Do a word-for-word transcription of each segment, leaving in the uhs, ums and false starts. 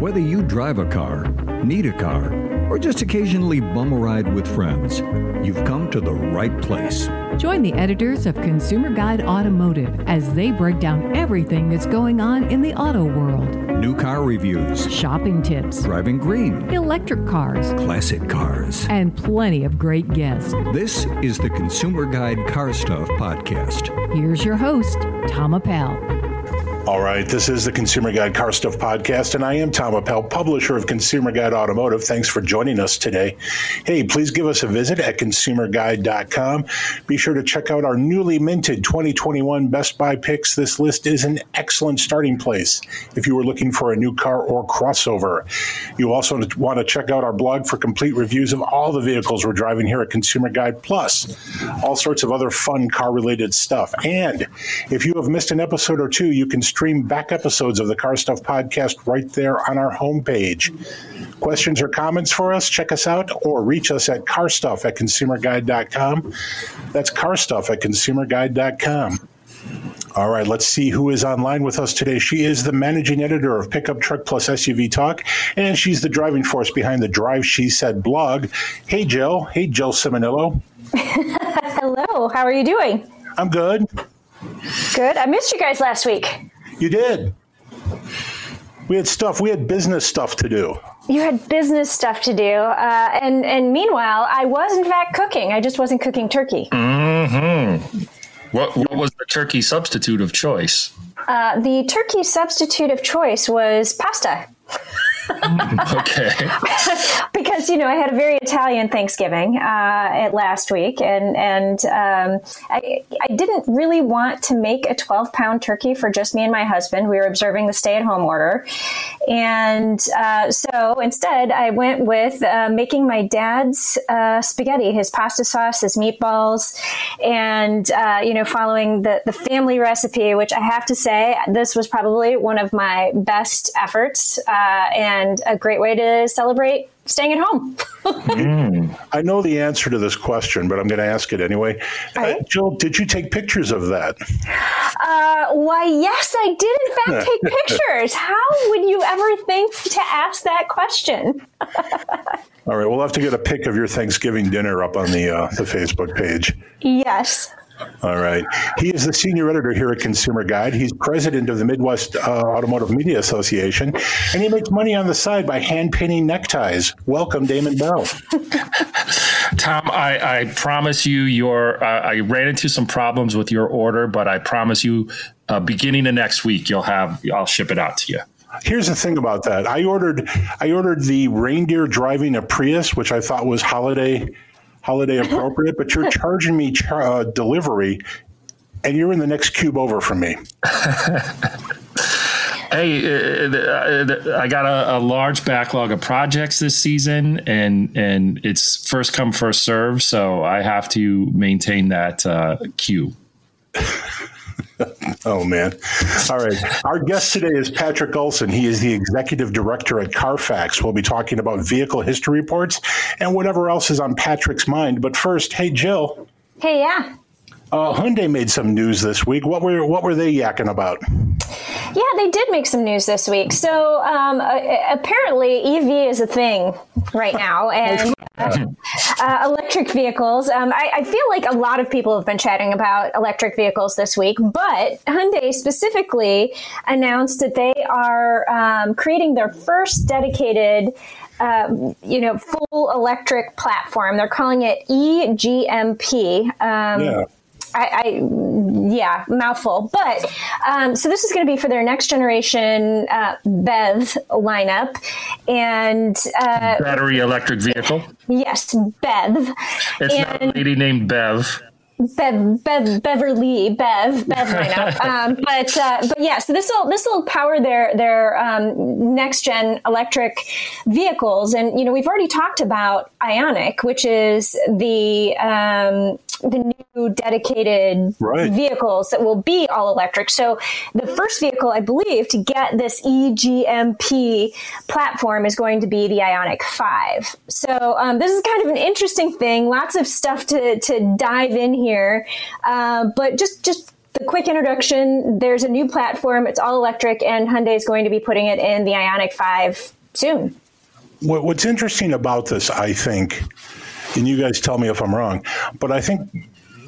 Whether you drive a car, need a car, or just occasionally bum a ride with friends, you've come to the right place. Join the editors of Consumer Guide Automotive as they break down everything that's going on in the auto world. New car reviews, shopping tips, driving green, electric cars, classic cars, and plenty of great guests. This is the Consumer Guide Car Stuff Podcast. Here's your host, Tom Appel. All right, this is the Consumer Guide Car Stuff Podcast, and I am Tom Appel, publisher of Consumer Guide Automotive. Thanks for joining us today. Hey, please give us a visit at Consumer Guide dot com. Be sure to check out our newly minted twenty twenty-one Best Buy picks. This list is an excellent starting place if you were looking for a new car or crossover. You also want to check out our blog for complete reviews of all the vehicles we're driving here at Consumer Guide, plus all sorts of other fun car-related stuff. And if you have missed an episode or two, you can stream back episodes of the Car Stuff Podcast right there on our homepage. Questions or comments for us? Check us out or reach us at carstuff at consumer guide dot com. That's carstuff at consumer guide dot com. All right, let's see who is online with us today. She is the managing editor of Pickup Truck Plus S U V Talk, and she's the driving force behind the Drive She Said blog. Hey, Jill. Hey, Jill Ciminello. Hello. How are you doing? I'm good. Good. I missed you guys last week. You did. We had stuff. We had business stuff to do. You had business stuff to do. Uh, and, and meanwhile, I was, in fact, cooking. I just wasn't cooking turkey. Mm-hmm. What, what was the turkey substitute of choice? Uh, the turkey substitute of choice was pasta. Okay. Because, you know, I had a very Italian Thanksgiving uh, at last week, and and um, I, I didn't really want to make a twelve-pound turkey for just me and my husband. We were observing the stay-at-home order. And uh, so instead, I went with uh, making my dad's uh, spaghetti, his pasta sauce, his meatballs, and, uh, you know, following the, the family recipe, which I have to say, this was probably one of my best efforts, uh, and And a great way to celebrate staying at home. mm. I know the answer to this question, but I'm going to ask it anyway. Right. Uh, Jill, did you take pictures of that? Uh, why, yes, I did, in fact, take pictures. How would you ever think to ask that question? All right, we'll have to get a pic of your Thanksgiving dinner up on the, uh, the Facebook page. Yes. All right. He is the senior editor here at Consumer Guide. He's president of the Midwest uh, Automotive Media Association, and he makes money on the side by hand-painting neckties. Welcome, Damon Bell. Tom, I, I promise you, your uh, I ran into some problems with your order, but I promise you, uh, beginning of next week, you'll have I'll ship it out to you. Here's the thing about that. I ordered I ordered the reindeer driving a Prius, which I thought was holiday. Holiday appropriate, but you're charging me char- uh, delivery, and you're in the next cube over from me. Hey, uh, I got a, a large backlog of projects this season, and and it's first come, first serve, so I have to maintain that uh, queue. Oh, man. All right. Our guest today is Patrick Olson. He is the executive director at Carfax. We'll be talking about vehicle history reports and whatever else is on Patrick's mind. But first, hey, Jill. Hey, yeah. Uh, Hyundai made some news this week. What were what were they yakking about? Yeah, they did make some news this week. So um, uh, apparently E V is a thing right now, and uh, uh, electric vehicles. Um, I, I feel like a lot of people have been chatting about electric vehicles this week, but Hyundai specifically announced that they are um, creating their first dedicated Um, you know, full electric platform. They're calling it E G M P. Um, yeah. I, I, yeah, mouthful. But um, so this is going to be for their next generation uh, B E V lineup, and uh, battery electric vehicle. Yes, B E V. It's and- not a lady named Bev. Bev, Bev, Beverly, Bev, Bev lineup. Um, but uh, but yeah, so this will this will power their their um, next gen electric vehicles, and you know we've already talked about Ioniq, which is the um, the new dedicated right. vehicles that will be all electric. So the first vehicle, I believe, to get this E G M P platform is going to be the Ioniq five. So um, this is kind of an interesting thing. Lots of stuff to to dive in here. Here, uh, but just just The quick introduction, there's a new platform. It's all electric, and Hyundai is going to be putting it in the Ioniq five soon. What, what's interesting about this, I think, and you guys tell me if I'm wrong, but I think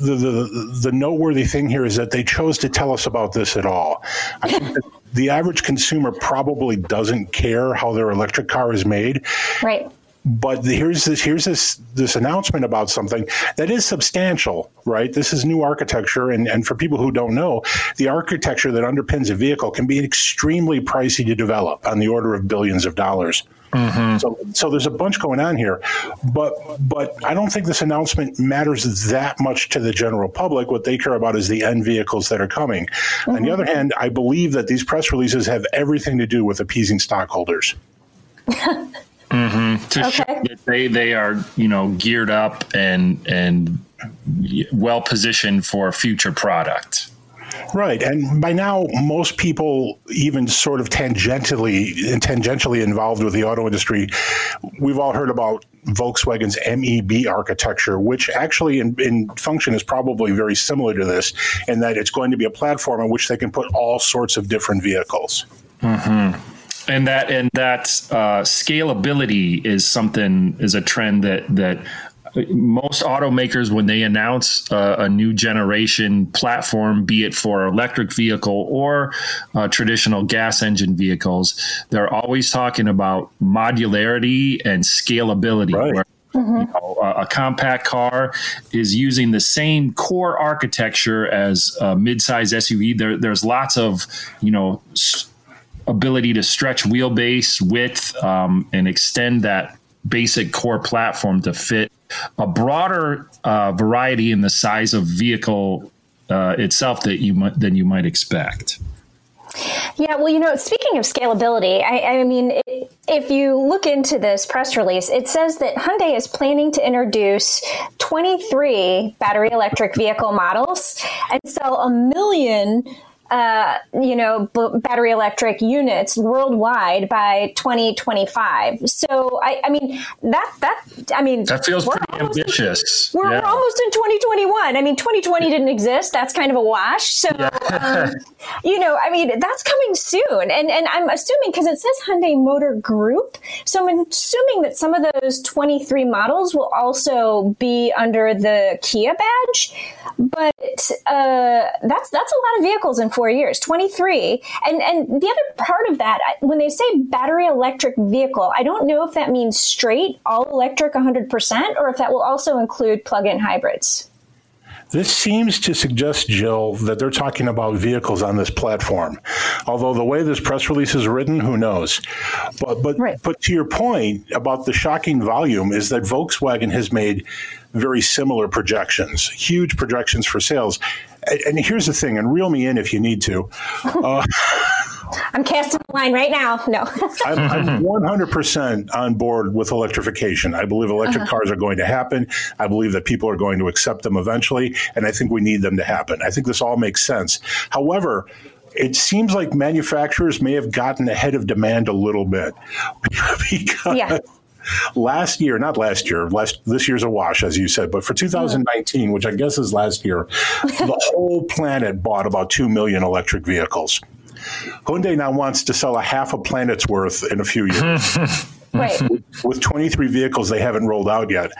the, the, the noteworthy thing here is that they chose to tell us about this at all. I think that the average consumer probably doesn't care how their electric car is made. Right. But here's this here's this this announcement about something that is substantial, right? This is new architecture, and, and for people who don't know, the architecture that underpins a vehicle can be extremely pricey to develop, on the order of billions of dollars. Mm-hmm. So so there's a bunch going on here, but but I don't think this announcement matters that much to the general public. What they care about is the end vehicles that are coming. Mm-hmm. On the other hand, I believe that these press releases have everything to do with appeasing stockholders. Mm-hmm. To okay. show that they, they are, you know, geared up and and well positioned for a future product. Right. And by now, most people, even sort of tangentially tangentially involved with the auto industry, we've all heard about Volkswagen's M E B architecture, which actually in, in function is probably very similar to this, in that it's going to be a platform on which they can put all sorts of different vehicles. Mm-hmm. And that and that uh, scalability is something is a trend that that most automakers, when they announce uh, a new generation platform, be it for electric vehicle or uh, traditional gas engine vehicles, they're always talking about modularity and scalability. Right. Where, mm-hmm. you know, a, a compact car is using the same core architecture as a midsize S U V. There, there's lots of, you know. St- ability to stretch wheelbase width um, and extend that basic core platform to fit a broader uh, variety in the size of vehicle uh, itself that you might, than you might expect. Yeah, well, you know, speaking of scalability, I, I mean, it, if you look into this press release, it says that Hyundai is planning to introduce twenty-three battery electric vehicle models and sell a million Uh, you know, b- battery electric units worldwide by twenty twenty-five. So, I, I mean, that, that, I mean, that feels pretty ambitious. In, we're, yeah. we're almost in twenty twenty-one. I mean, twenty twenty didn't exist. That's kind of a wash. So, yeah. um, you know, I mean, that's coming soon. And, and I'm assuming, because it says Hyundai Motor Group, so I'm assuming that some of those twenty-three models will also be under the Kia badge. But uh, that's, that's a lot of vehicles in four years, twenty-three. And and the other part of that, when they say battery electric vehicle, I don't know if that means straight all electric one hundred percent or if that will also include plug-in hybrids. This seems to suggest, Jill, that they're talking about vehicles on this platform. Although the way this press release is written, who knows? But but right. but to your point about the shocking volume is that Volkswagen has made very similar projections, huge projections for sales. And, and here's the thing, and reel me in if you need to. Uh, I'm casting the line right now. No. I'm, I'm one hundred percent on board with electrification. I believe electric uh-huh. cars are going to happen. I believe that people are going to accept them eventually, and I think we need them to happen. I think this all makes sense. However, it seems like manufacturers may have gotten ahead of demand a little bit because yeah. last year, not last year, last this year's a wash, as you said, but for two thousand nineteen, yeah. which I guess is last year, the whole planet bought about two million electric vehicles. Hyundai now wants to sell a half a planet's worth in a few years. Right. With, with twenty-three vehicles they haven't rolled out yet.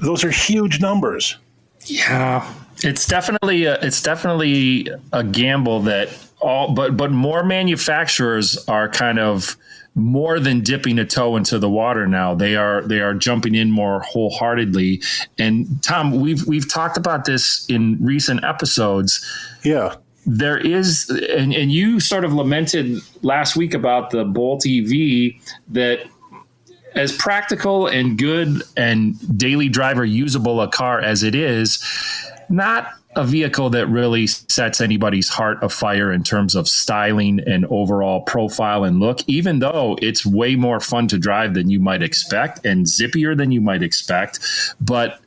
Those are huge numbers. Yeah, it's definitely a, it's definitely a gamble that all, but but more manufacturers are kind of more than dipping a toe into the water now. They are they are jumping in more wholeheartedly. And Tom, we've we've talked about this in recent episodes. Yeah. There is, and, and you sort of lamented last week about the Bolt E V, that as practical and good and daily driver usable a car as it is, not a vehicle that really sets anybody's heart afire in terms of styling and overall profile and look, even though it's way more fun to drive than you might expect and zippier than you might expect. But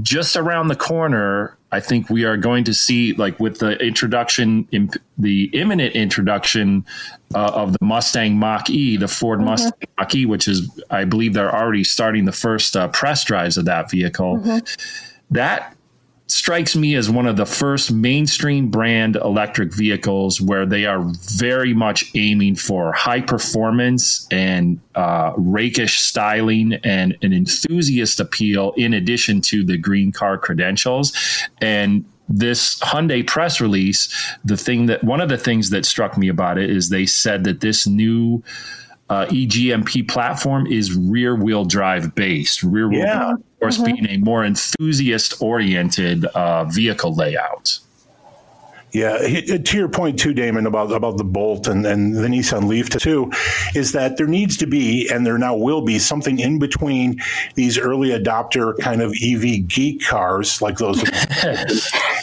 just around the corner, I think we are going to see, like with the introduction, imp- the imminent introduction uh, of the Mustang Mach-E, the Ford mm-hmm. Mustang Mach-E, which is, I believe they're already starting the first uh, press drives of that vehicle. Mm-hmm. That strikes me as one of the first mainstream brand electric vehicles where they are very much aiming for high performance and uh, rakish styling and an enthusiast appeal in addition to the green car credentials. And this Hyundai press release, the thing that one of the things that struck me about it is they said that this new Uh, E G M P platform is rear-wheel drive based. Rear-wheel yeah. drive, of course, mm-hmm. being a more enthusiast-oriented uh, vehicle layout. Yeah, to your point too, Damon, about about the Bolt and, and the Nissan Leaf too, is that there needs to be, and there now will be, something in between these early adopter kind of E V geek cars like those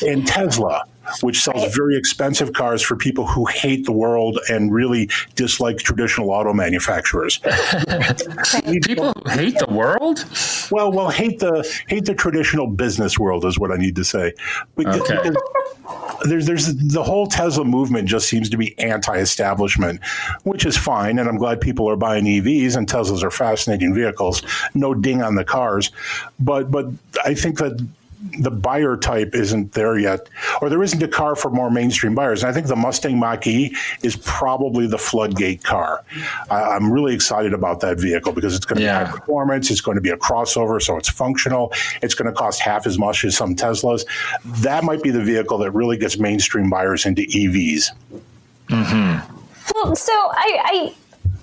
and Tesla, which sells very expensive cars for people who hate the world and really dislike traditional auto manufacturers. People who hate the world? Well, well, hate the hate the traditional business world is what I need to say. Because, okay. because there's, there's the whole Tesla movement just seems to be anti-establishment, which is fine, and I'm glad people are buying E Vs, and Teslas are fascinating vehicles. No ding on the cars, but but I think that the buyer type isn't there yet, or there isn't a car for more mainstream buyers. And I think the Mustang Mach-E is probably the floodgate car. Uh, I'm really excited about that vehicle because it's going to yeah. be high performance. It's going to be a crossover, so it's functional. It's going to cost half as much as some Teslas. That might be the vehicle that really gets mainstream buyers into E Vs. Mm-hmm. Well, so I... I...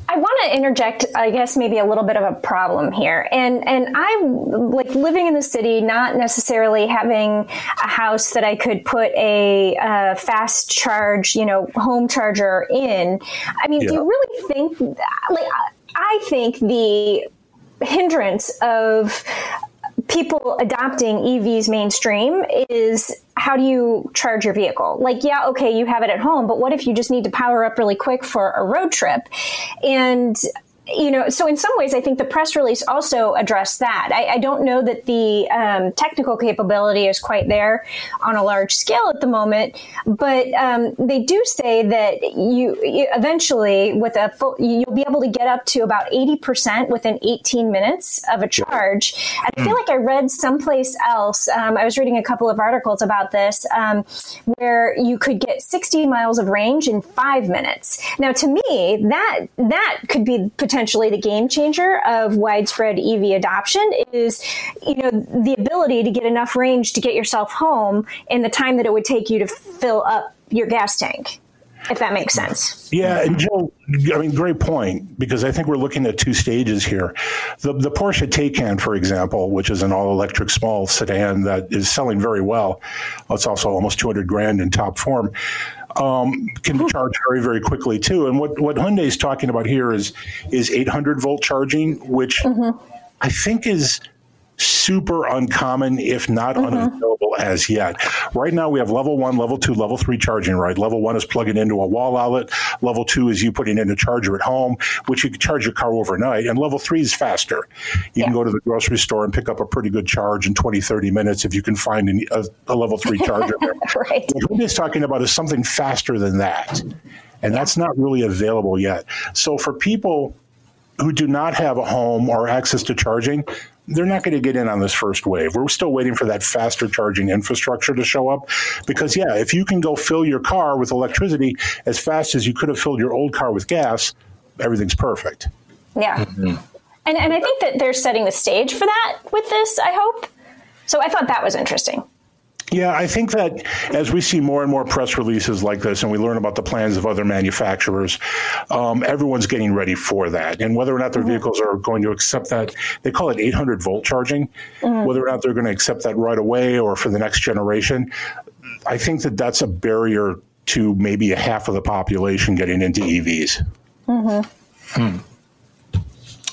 I want to interject, I guess, maybe a little bit of a problem here. And and I'm like living in the city, not necessarily having a house that I could put a uh, fast charge, you know, home charger in. I mean, yeah. do you really think, like, I think the hindrance of people adopting E Vs mainstream is how do you charge your vehicle? Like, yeah, okay, you have it at home, but what if you just need to power up really quick for a road trip? And, you know, so in some ways, I think the press release also addressed that. I, I don't know that the um, technical capability is quite there on a large scale at the moment, but um, they do say that you, you eventually with a full, you'll be able to get up to about eighty percent within eighteen minutes of a charge. And I feel like I read someplace else. Um, I was reading a couple of articles about this um, where you could get sixty miles of range in five minutes. Now, to me, that that could be potentially Potentially, the game changer of widespread E V adoption is, you know, the ability to get enough range to get yourself home in the time that it would take you to fill up your gas tank, if that makes sense. Yeah, and Jill, I mean, great point, because I think we're looking at two stages here. The, the Porsche Taycan, for example, which is an all-electric small sedan that is selling very well. It's also almost two hundred grand in top form. Um, can charge very, very quickly, too. And what, what Hyundai is talking about here is is eight hundred volt charging, which mm-hmm. I think is super uncommon, if not mm-hmm. unavailable as yet. Right now, we have level one, level two, level three charging, right? Level one is plugging into a wall outlet. Level two is you putting in a charger at home, which you can charge your car overnight. And level three is faster. You yeah. can go to the grocery store and pick up a pretty good charge in twenty, thirty minutes if you can find an, a, a level three charger there. Right. What he's talking about is something faster than that. And yeah. that's not really available yet. So for people who do not have a home or access to charging, they're not going to get in on this first wave. We're still waiting for that faster charging infrastructure to show up because, yeah, if you can go fill your car with electricity as fast as you could have filled your old car with gas, everything's perfect. Yeah. Mm-hmm. And and I think that they're setting the stage for that with this, I hope. So I thought that was interesting. Yeah, I think that as we see more and more press releases like this and we learn about the plans of other manufacturers, um, everyone's getting ready for that. And whether or not their mm-hmm. vehicles are going to accept that, they call it eight hundred volt charging, mm-hmm. whether or not they're going to accept that right away or for the next generation, I think that that's a barrier to maybe a half of the population getting into E Vs. Mm-hmm. Hmm.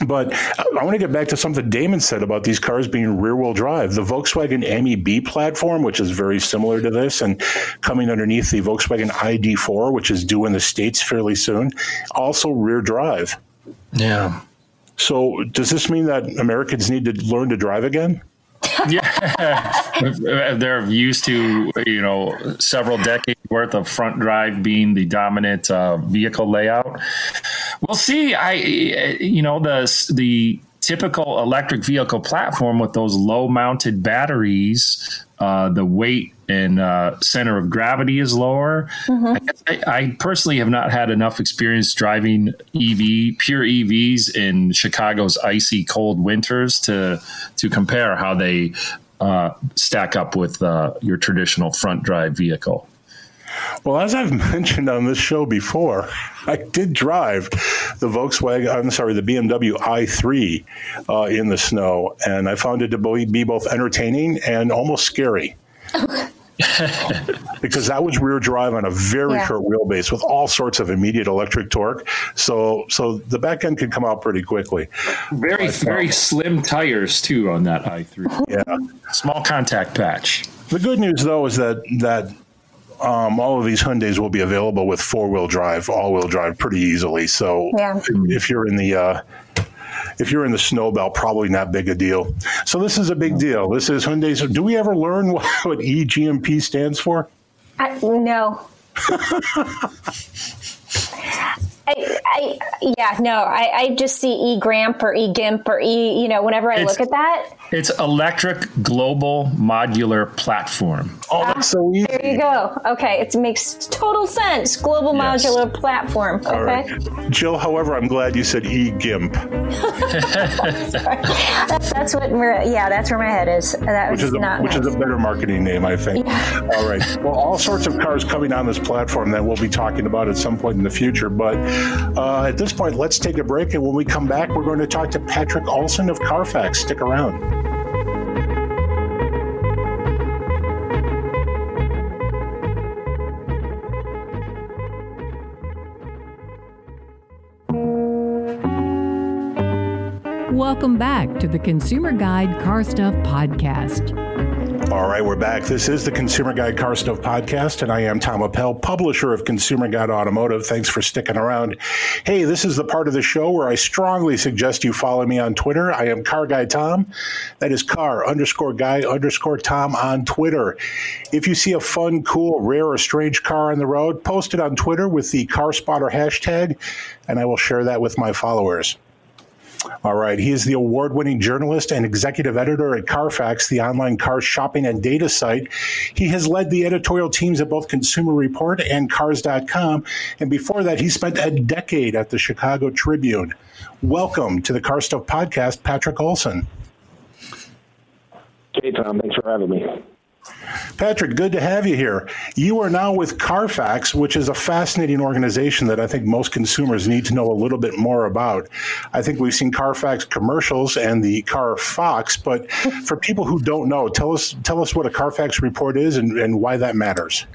But I want to get back to something Damon said about these cars being rear-wheel drive. The Volkswagen M E B platform, which is very similar to this, and coming underneath the Volkswagen I D four, which is due in the States fairly soon, also rear drive. Yeah. So does this mean that Americans need to learn to drive again? Yeah, they're used to, you know, several decades worth of front drive being the dominant uh, vehicle layout. We'll see. I, you know, the the typical electric vehicle platform with those low-mounted batteries, uh, the weight and uh, center of gravity is lower. Mm-hmm. I, I personally have not had enough experience driving E V, pure E Vs in Chicago's icy cold winters to to compare how they uh, stack up with uh, your traditional front drive vehicle. Well, as I've mentioned on this show before, I did drive the Volkswagen, I'm sorry, the B M W i three uh, in the snow, and I found it to be both entertaining and almost scary. Because that was rear drive on a very yeah. short wheelbase with all sorts of immediate electric torque. So so the back end could come out pretty quickly. Very, I very thought. Slim tires, too, on that i three. Yeah. Small contact patch. The good news, though, is that that... Um, all of these Hyundais will be available with four-wheel drive, all-wheel drive pretty easily. So yeah. if you're in the uh, if you're in the snow belt, probably not big a deal. So this is a big deal. This is Hyundai's. Do we ever learn what, what E G M P stands for? I, no. I, I yeah no I, I just see E G M P or E G M P or E you know whenever I it's, look at that it's electric global modular platform. Oh, ah, that's so easy. There you go. Okay, it makes total sense. Global yes. modular platform. Okay. All right. Jill, however, I'm glad you said E G M P. that's, that's what yeah that's where my head is. That which was is a, not which nice. Is a better marketing name, I think. Yeah. All right. Well, all sorts of cars coming on this platform that we'll be talking about at some point in the future, but. Uh, at this point, let's take a break, and when we come back, we're going to talk to Patrick Olson of Carfax. Stick around. Welcome back to the Consumer Guide Car Stuff Podcast. All right, we're back. This is the Consumer Guide Car Stuff Podcast, and I am Tom Appel, publisher of Consumer Guide Automotive. Thanks for sticking around. Hey, this is the part of the show where I strongly suggest you follow me on Twitter. I am Car Guy Tom. That is car underscore guy underscore Tom on Twitter. If you see a fun, cool, rare, or strange car on the road, post it on Twitter with the Car Spotter hashtag, and I will share that with my followers. All right. He is the award-winning journalist and executive editor at Carfax, the online car shopping and data site. He has led the editorial teams at both Consumer Report and Cars dot com. And before that, he spent a decade at the Chicago Tribune. Welcome to the Car Stuff Podcast, Patrick Olson. Hey, Tom. Thanks for having me. Patrick, good to have you here. You are now with Carfax, which is a fascinating organization that I think most consumers need to know a little bit more about. I think we've seen Carfax commercials and the Carfax, but for people who don't know, tell us tell us what a Carfax report is and, and why that matters.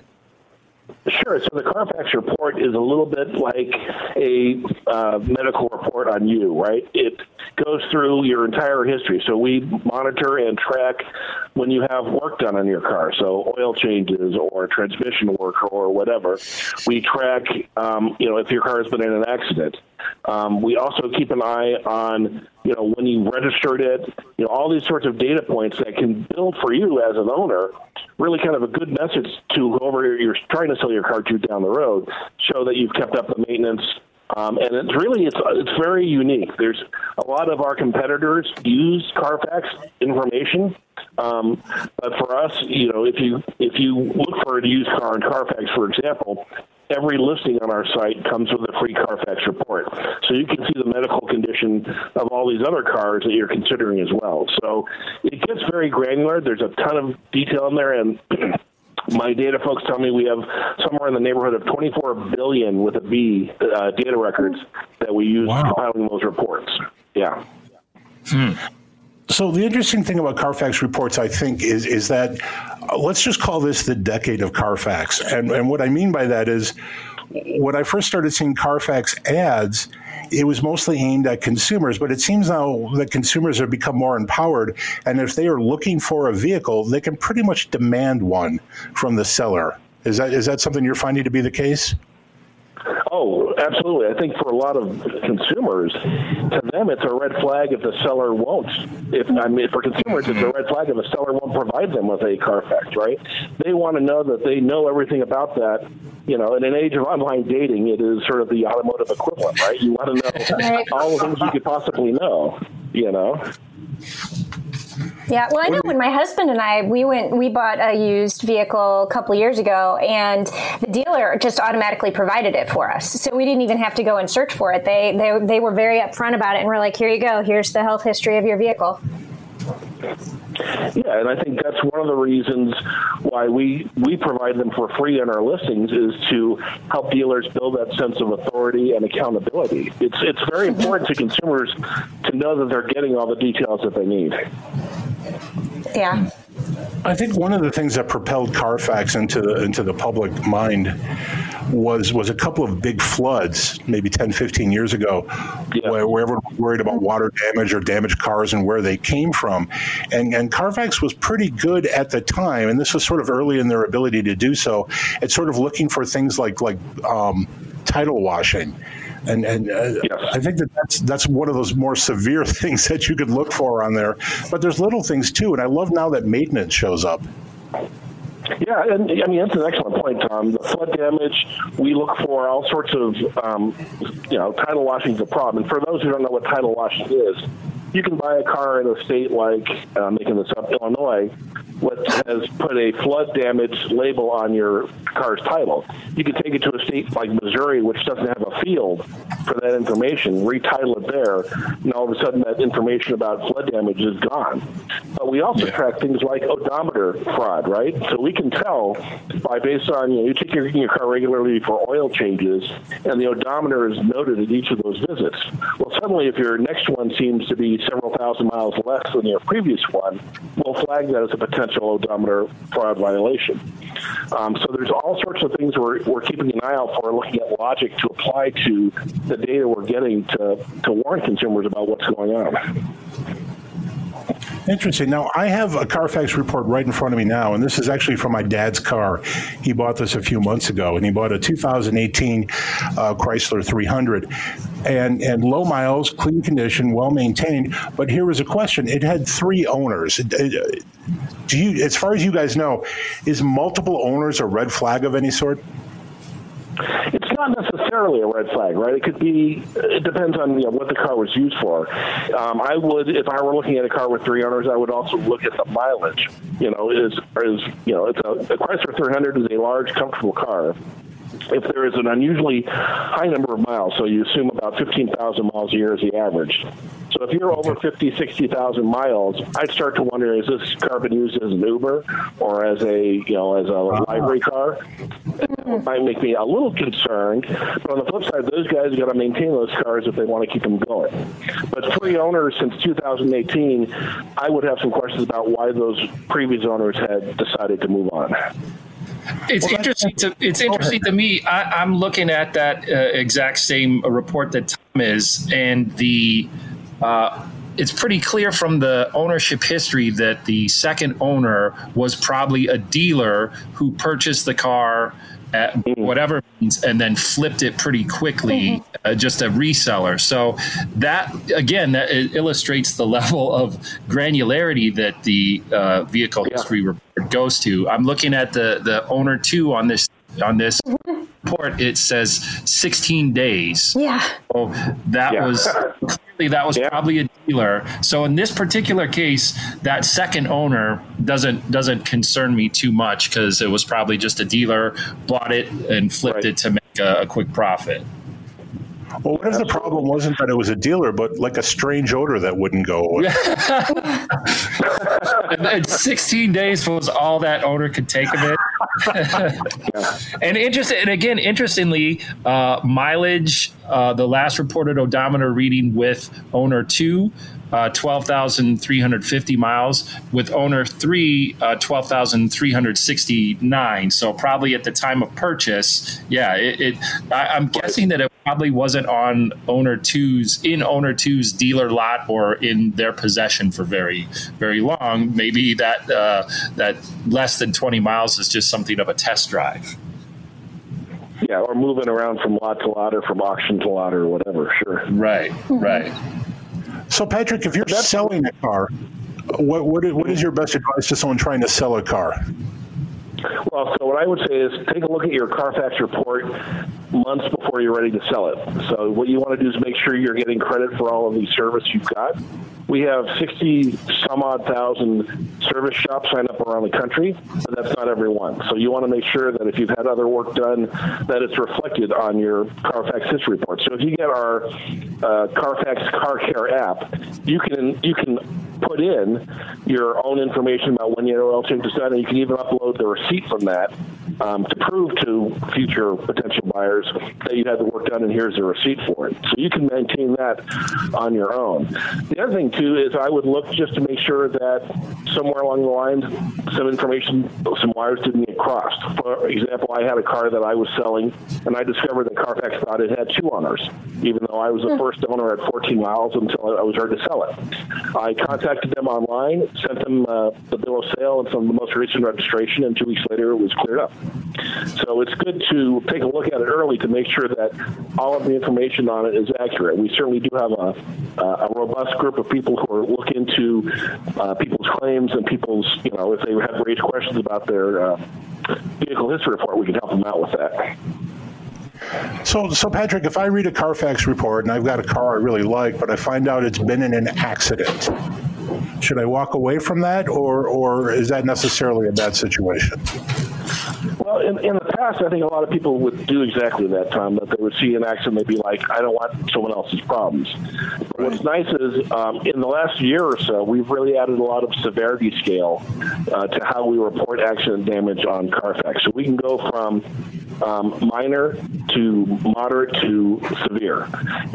Sure. So the Carfax report is a little bit like a uh, medical report on you, right? It goes through your entire history. So we monitor and track when you have work done on your car, so oil changes or transmission work or whatever. We track, um, you know, if your car has been in an accident. Um, we also keep an eye on, you know, when you registered it, you know, all these sorts of data points that can build for you as an owner really kind of a good message to whoever you're trying to sell your car to down the road, show that you've kept up the maintenance. Um, and it's really, it's it's very unique. There's a lot of our competitors use Carfax information. Um, but for us, you know, if you if you look for a used car in Carfax, for example, every listing on our site comes with a free Carfax report. So you can see the medical condition of all these other cars that you're considering as well. So it gets very granular. There's a ton of detail in there. And my data folks tell me we have somewhere in the neighborhood of twenty-four billion with a B uh, data records that we use wow. compiling those reports. Yeah. Hmm. So the interesting thing about Carfax reports, I think, is is that uh, let's just call this the decade of Carfax. And, and what I mean by that is when I first started seeing Carfax ads, it was mostly aimed at consumers. But it seems now that consumers have become more empowered. And if they are looking for a vehicle, they can pretty much demand one from the seller. Is that is that something you're finding to be the case? Oh, absolutely. I think for a lot of consumers, to them, it's a red flag if the seller won't. If I mean, for consumers, it's a red flag if the seller won't provide them with a Carfax, right? They want to know that they know everything about that. You know, in an age of online dating, it is sort of the automotive equivalent, right? You want to know all the things you could possibly know. you know? Yeah. Well, I know when my husband and I, we went, we bought a used vehicle a couple of years ago, and the dealer just automatically provided it for us. So we didn't even have to go and search for it. They, they, they were very upfront about it, and we're like, here you go. Here's the health history of your vehicle. Yeah, and I think that's one of the reasons why we, we provide them for free in our listings, is to help dealers build that sense of authority and accountability. It's it's very important to consumers to know that they're getting all the details that they need. Yeah. I think one of the things that propelled Carfax into the, into the public mind was was a couple of big floods, maybe ten, fifteen years ago, yeah. where, where everyone was worried about water damage or damaged cars and where they came from. And, and Carfax was pretty good at the time, and this was sort of early in their ability to do so, at sort of looking for things like, like um, title washing. And, and uh, yes. I think that that's, that's one of those more severe things that you could look for on there. But there's little things, too. And I love now that maintenance shows up. Yeah, and I mean, that's an excellent point, Tom. The flood damage, we look for all sorts of, um, you know, title washing is a problem. And for those who don't know what title washing is, you can buy a car in a state like, uh, making this up, Illinois, which has put a flood damage label on your car's title. You can take it to a state like Missouri, which doesn't have a field for that information, retitle it there, and all of a sudden that information about flood damage is gone. But we also track things like odometer fraud, right? So we can tell by, based on, you know, you take your, your car regularly for oil changes, and the odometer is noted at each of those visits. Well, suddenly if your next one seems to be several thousand miles less than your previous one, we'll flag that as a potential odometer fraud violation. Um, so there's all sorts of things we're, we're keeping an eye out for, looking at logic to apply to the data we're getting to, to warn consumers about what's going on. Interesting. Now, I have a Carfax report right in front of me now, and this is actually from my dad's car. He bought this a few months ago, and he bought a two thousand eighteen uh, Chrysler three hundred. And, and low miles, clean condition, well-maintained. But here was a question. It had three owners. Do you, as far as you guys know, is multiple owners a red flag of any sort? It's not necessarily a red flag, right? It could be, it depends on, you know, what the car was used for. Um, I would, if I were looking at a car with three owners, I would also look at the mileage. You know, is, is you know, it's a, a Chrysler three hundred is a large, comfortable car. If there is an unusually high number of miles, so you assume about fifteen thousand miles a year is the average. So if you're over fifty, sixty thousand miles, I'd start to wonder, is this car been used as an Uber or as a, you know, as a library car? That might make me a little concerned. But on the flip side, those guys have got to maintain those cars if they want to keep them going. But three owners since two thousand eighteen, I would have some questions about why those previous owners had decided to move on. It's well, interesting to it's interesting to me. I, I'm looking at that uh, exact same report that Tom is, and the uh, it's pretty clear from the ownership history that the second owner was probably a dealer who purchased the car at whatever means and then flipped it pretty quickly, mm-hmm. uh, just a reseller. So that again, that illustrates the level of granularity that the uh, vehicle yeah. history report goes to. I'm looking at the, the owner two on this on this report. It says sixteen days. Yeah. So that yeah. was clearly that was yeah. probably a dealer. So in this particular case, that second owner doesn't doesn't concern me too much because it was probably just a dealer bought it and flipped right. it to make a, a quick profit. Well, what if the problem wasn't that it was a dealer, but like a strange odor that wouldn't go away? And sixteen days was all that odor could take of it. and interesting, and again, interestingly, uh, mileage, uh, the last reported odometer reading with owner two, uh, twelve thousand three hundred fifty miles, with owner three, uh, twelve thousand three hundred sixty-nine. So probably at the time of purchase, yeah, it, it I, I'm guessing that it probably wasn't on owner two's in owner two's dealer lot or in their possession for very, very long. Maybe that uh, that less than twenty miles is just something of a test drive. Yeah, or moving around from lot to lot or from auction to lot or whatever. Sure. Right. Mm-hmm. Right. So, Patrick, if you're That's selling a car, what what is, what is your best advice to someone trying to sell a car? Well, so what I would say is take a look at your Carfax report. months before you're ready to sell it. So what you want to do is make sure you're getting credit for all of the service you've got. We have sixty some odd thousand service shops signed up around the country, but that's not every one. So you want to make sure that if you've had other work done, that it's reflected on your Carfax history report. So if you get our uh, Carfax Car Care app, you can you can put in your own information about when your oil change is done, and you can even upload the receipt from that um, to prove to future potential buyers that you had the work done and here's the receipt for it. So you can maintain that on your own. The other thing too is I would look just to make sure that somewhere along the line some information, some wires didn't get crossed. For example, I had a car that I was selling and I discovered that Carfax thought it had two owners, even though I was the first owner at fourteen miles until I was ready to sell it. I contacted them online, sent them uh, the bill of sale and some of the most recent registration, and two weeks later it was cleared up. So it's good to take a look at it early to make sure that all of the information on it is accurate. We certainly do have a, a robust group of people who are looking into uh, people's claims and people's, you know, if they have raised questions about their uh, vehicle history report, we can help them out with that. So, so Patrick, if I read a Carfax report and I've got a car I really like, but I find out it's been in an accident, should I walk away from that, or, or is that necessarily a bad situation? Well, in, in the past, I think a lot of people would do exactly that, Tom, that they would see an accident and they'd be like, I don't want someone else's problems. But what's nice is um, in the last year or so, we've really added a lot of severity scale uh, to how we report accident damage on Carfax. So we can go from um, minor to moderate to severe.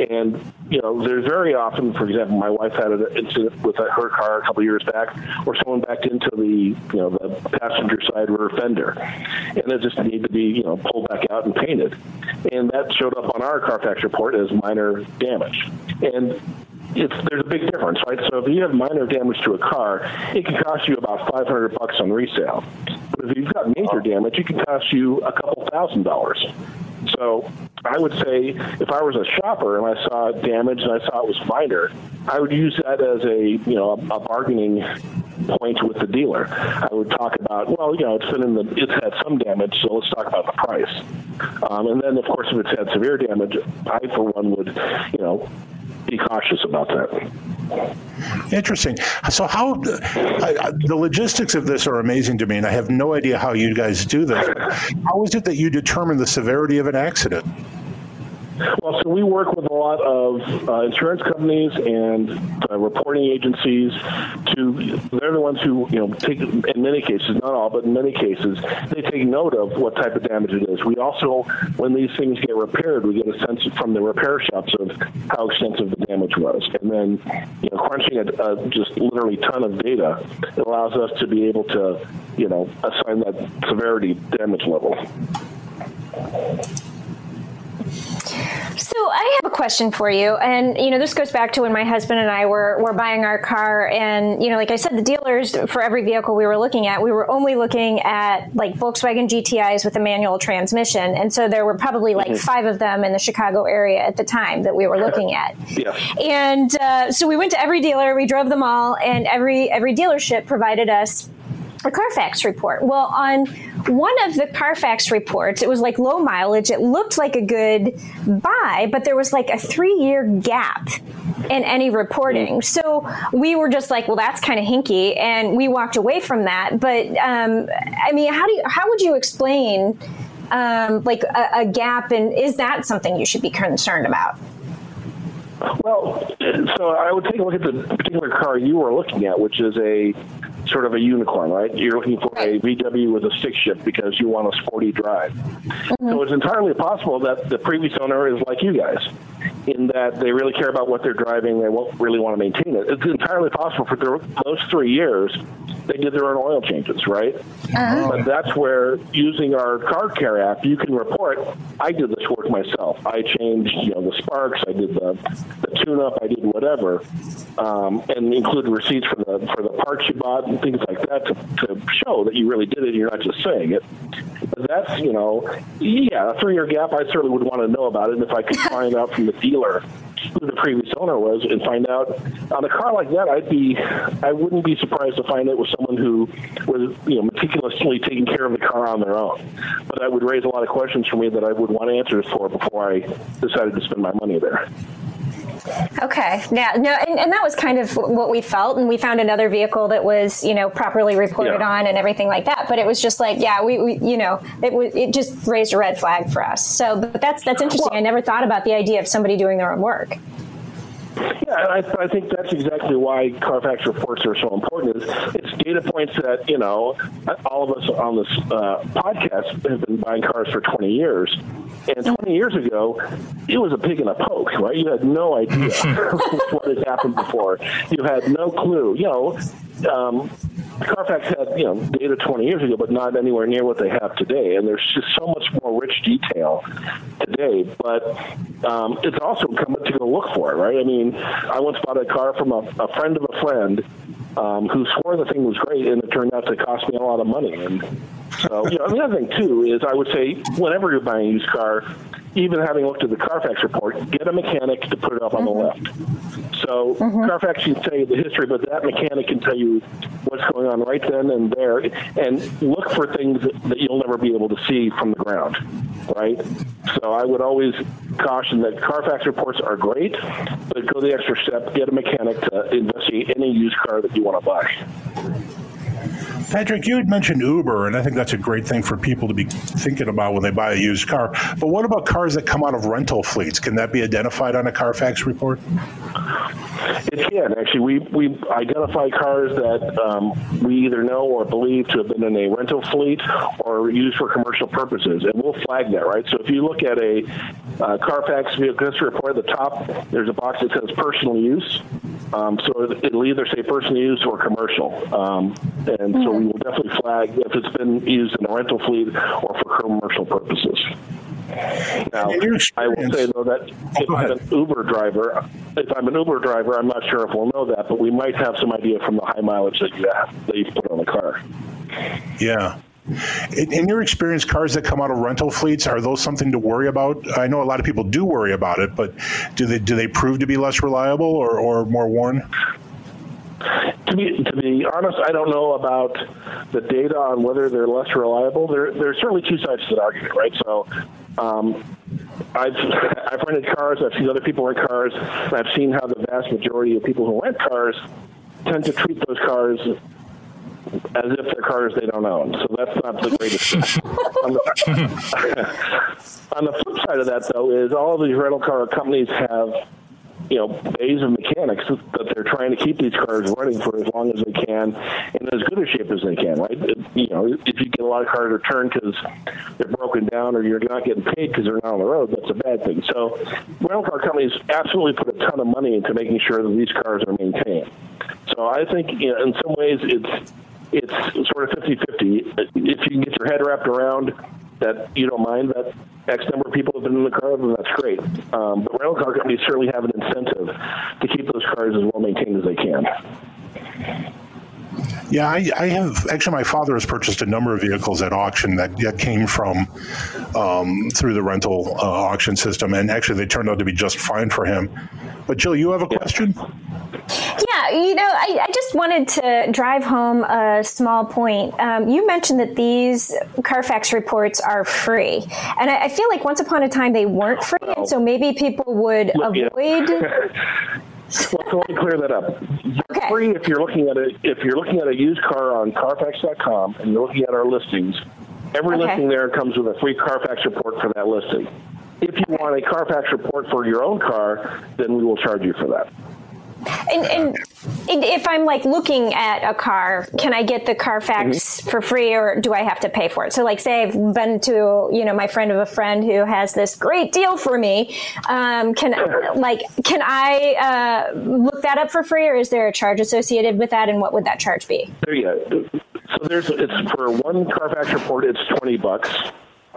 And, you know, there's very often, for example, my wife had an incident with her car a couple years back where someone backed into the, you know, the passenger side rear fender. And it just needed to be, you know, pulled back out and painted. And that showed up on our Carfax report as minor damage. And it's, there's a big difference, right? So if you have minor damage to a car, it can cost you about five hundred bucks on resale. But if you've got major damage, it can cost you a couple thousand dollars. So I would say if I was a shopper and I saw damage and I saw it was minor, I would use that as a, you know, a bargaining point with the dealer. I would talk about, well, you know, it's been in the, it's had some damage, so let's talk about the price. Um, and then, of course, if it's had severe damage, I, for one, would, you know, be cautious about that. Interesting. So how I, I, the logistics of this are amazing to me, and I have no idea how you guys do this. How is it that you determine the severity of an accident? Well, so we work with a lot of uh, insurance companies and uh, reporting agencies. To they're the ones who, you know, take, in many cases, not all, but in many cases, they take note of what type of damage it is. We also, when these things get repaired, we get a sense from the repair shops of how extensive the damage was. And then, you know, crunching a, a just literally ton of data, it allows us to be able to, you know, assign that severity damage level. So I have a question for you, and, you know, this goes back to when my husband and I were, were buying our car, and, you know, like I said, the dealers for every vehicle we were looking at, we were only looking at like Volkswagen G T Is with a manual transmission. And so there were probably like mm-hmm. five of them in the Chicago area at the time that we were looking at. Yeah. And uh, so we went to every dealer, we drove them all, and every every dealership provided us a Carfax report. Well, on one of the Carfax reports, it was like low mileage. It looked like a good buy, but there was like a three-year gap in any reporting. So we were just like, well, that's kind of hinky, and we walked away from that. But um, I mean, how do you, how would you explain um, like a, a gap, and is that something you should be concerned about? Well, so I would take a look at the particular car you were looking at, which is a sort of a unicorn, right? You're looking for a V W with a stick shift because you want a sporty drive. Mm-hmm. So it's entirely possible that the previous owner is like you guys, in that they really care about what they're driving, they won't really want to maintain it. It's entirely possible for those three years they did their own oil changes, right? Uh-huh. But that's where using our Car Care app, you can report, I did this work myself. I changed, you know, the sparks, I did the, the tune-up, I did whatever, um, and include receipts for the for the parts you bought and things like that to, to show that you really did it and you're not just saying it. But that's, you know, yeah, a three-year gap, I certainly would want to know about it. And if I could find out from the dealer who the previous owner was and find out. On a car like that, I'd be, I wouldn't be surprised to find it was someone who was, you know, meticulously taking care of the car on their own. But that would raise a lot of questions for me that I would want answers for before I decided to spend my money there. Okay. Now, no, and, and that was kind of what we felt. And we found another vehicle that was, you know, properly reported yeah. on and everything like that. But it was just like, yeah, we, we you know, it was, it just raised a red flag for us. So but that's that's interesting. Well, I never thought about the idea of somebody doing their own work. Yeah, and I, I think that's exactly why Carfax reports are so important. Is it's data points that, you know, all of us on this uh, podcast have been buying cars for twenty years. And twenty years ago, it was a pig in a poke, right? You had no idea what had happened before. You had no clue. You know, um, Carfax had, you know, data twenty years ago, but not anywhere near what they have today. And there's just so much more rich detail today. But um, it's also incumbent to go look for it, right? I mean, I once bought a car from a, a friend of a friend um, who swore the thing was great, and it turned out to cost me a lot of money. And so, you know, the other thing, too, is I would say whenever you're buying a used car, even having looked at the Carfax report, get a mechanic to put it up on the left. So mm-hmm. Carfax can tell you the history, but that mechanic can tell you what's going on right then and there, and look for things that you'll never be able to see from the ground, right? So I would always caution that Carfax reports are great, but go the extra step, get a mechanic to investigate any used car that you want to buy. Patrick, you had mentioned Uber, and I think that's a great thing for people to be thinking about when they buy a used car. But what about cars that come out of rental fleets? Can that be identified on a Carfax report? It can, actually. We we identify cars that um, we either know or believe to have been in a rental fleet or used for commercial purposes, and we'll flag that, right? So if you look at a uh, Carfax vehicle history report at the top, there's a box that says personal use. Um, so it'll either say personal use or commercial. Um, and mm-hmm. so we will definitely flag if it's been used in a rental fleet or for commercial purposes. Now, I will say, though, that if Go I'm ahead. an Uber driver, if I'm an Uber driver, I'm not sure if we'll know that, but we might have some idea from the high mileage that you have, that you've put on the car. Yeah. In, in your experience, cars that come out of rental fleets, are those something to worry about? I know a lot of people do worry about it, but do they do they prove to be less reliable or, or more worn? To be, to be honest, I don't know about the data on whether they're less reliable. There, there's certainly two sides to that argument, right? So um, I've, I've rented cars, I've seen other people rent cars, and I've seen how the vast majority of people who rent cars tend to treat those cars as if they're cars they don't own. So that's not the greatest thing. On, the, on the flip side of that, though, is all of these rental car companies have, you know, bays of mechanics that they're trying to keep these cars running for as long as they can in as good a shape as they can, right? You know, if you get a lot of cars returned because they're broken down or you're not getting paid because they're not on the road, that's a bad thing. So rental car companies absolutely put a ton of money into making sure that these cars are maintained. So I think, you know, in some ways it's it's sort of fifty-fifty. If you can get your head wrapped around that you don't mind that X number of people have been in the car, then that's great. Um, but rental car companies certainly have an incentive to keep those cars as well maintained as they can. Yeah, I, I have. Actually, my father has purchased a number of vehicles at auction that, that came from um, through the rental uh, auction system, and actually they turned out to be just fine for him. But Jill, you have a yeah. question? Yeah, you know, I, I just wanted to drive home a small point. Um, you mentioned that these Carfax reports are free, and I, I feel like once upon a time they weren't free, well, and so maybe people would look, avoid. Yeah. Well, so let me clear that up. Okay. Free if you're looking at a if you're looking at a used car on Carfax dot com and you're looking at our listings, every okay. listing there comes with a free Carfax report for that listing. If you want a Carfax report for your own car, then we will charge you for that. And, and if I'm like looking at a car, can I get the Carfax mm-hmm. for free, or do I have to pay for it? So, like, say I've been to, you know, my friend of a friend who has this great deal for me. Um, can like can I uh, look that up for free, or is there a charge associated with that? And what would that charge be? There you go. So there's it's for one Carfax report, it's twenty bucks.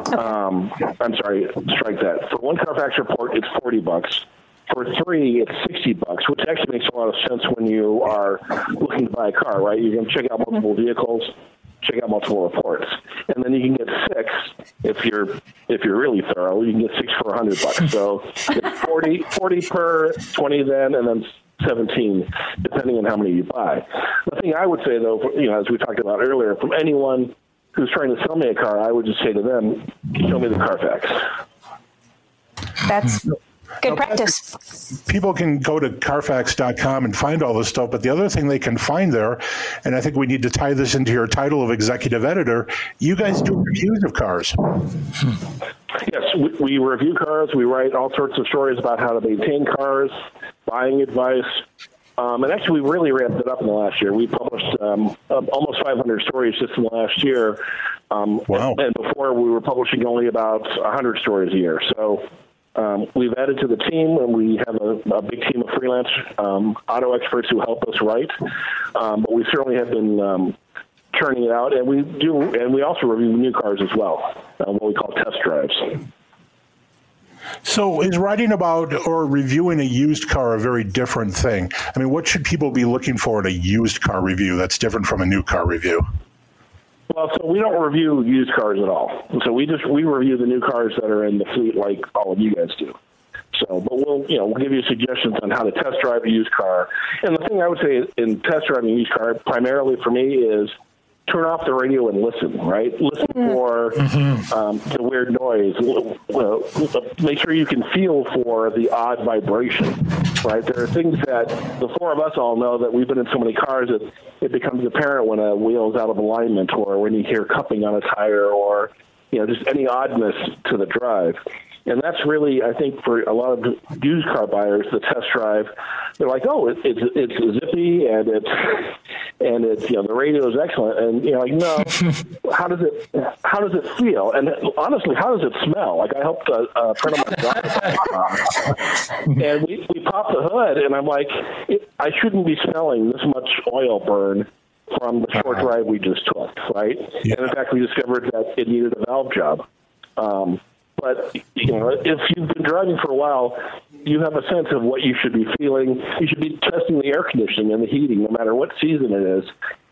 Okay. Um, I'm sorry, strike that. For one Carfax report, it's forty bucks. For three, it's sixty bucks, which actually makes a lot of sense when you are looking to buy a car, right? You're going to check out multiple vehicles. check out multiple reports. And then you can get six, if you're if you're really thorough, you can get six for a hundred bucks. So it's forty, forty per, twenty then, and then seventeen, depending on how many you buy. The thing I would say, though, you know, as we talked about earlier, from anyone who's trying to sell me a car, I would just say to them, show me the Carfax. That's good now, practice. Patrick, people can go to Carfax dot com and find all this stuff, but the other thing they can find there, and I think we need to tie this into your title of executive editor, you guys do reviews of cars. Yes, we, we review cars. We write all sorts of stories about how to maintain cars, buying advice. Um, and actually, we really ramped it up in the last year. We published um, almost five hundred stories just in the last year. Um, wow. And before, we were publishing only about one hundred stories a year. So um, we've added to the team, and we have a, a big team of freelance um, auto experts who help us write. Um, but we certainly have been um, churning it out. And we do, and we also review new cars as well, uh, what we call test drives. So is writing about or reviewing a used car a very different thing? I mean, what should people be looking for in a used car review that's different from a new car review? Well, so we don't review used cars at all. So we just we review the new cars that are in the fleet like all of you guys do. So, but we'll, you know, we'll give you suggestions on how to test drive a used car. And the thing I would say in test driving a used car, primarily for me, is turn off the radio and listen, right? Listen for mm-hmm. um, the weird noise. Make sure you can feel for the odd vibration, right? There are things that the four of us all know that we've been in so many cars that it becomes apparent when a wheel's out of alignment or when you hear cupping on a tire or, you know, just any oddness to the drive. And that's really, I think, for a lot of used car buyers, the test drive. They're like, oh, it's it's, it's zippy and it's and it's you know the radio is excellent, and you know like no, how does it how does it feel? And honestly, how does it smell? Like I helped a, a friend of mine drive, and we we popped the hood, and I'm like, it, I shouldn't be smelling this much oil burn from the short drive we just took, right? Yeah. And in fact, we discovered that it needed a valve job. Um, But you know, if you've been driving for a while, you have a sense of what you should be feeling. You should be testing the air conditioning and the heating, no matter what season it is,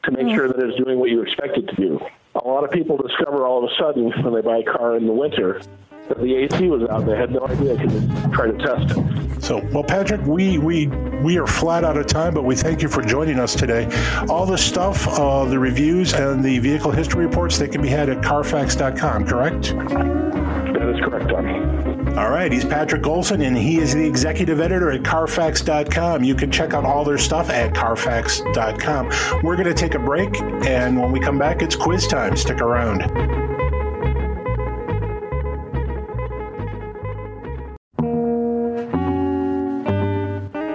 to make mm-hmm. sure that it's doing what you expect it to do. A lot of people discover all of a sudden when they buy a car in the winter that the A C was out. They had no idea because they tried to test it. So, well, Patrick, we, we we are flat out of time, but we thank you for joining us today. All the stuff, uh, the reviews and the vehicle history reports, they can be had at Carfax dot com, correct? That is correct, Tommy. All right. He's Patrick Olson, and he is the executive editor at Carfax dot com. You can check out all their stuff at Carfax dot com. We're going to take a break, and when we come back, it's quiz time. Stick around.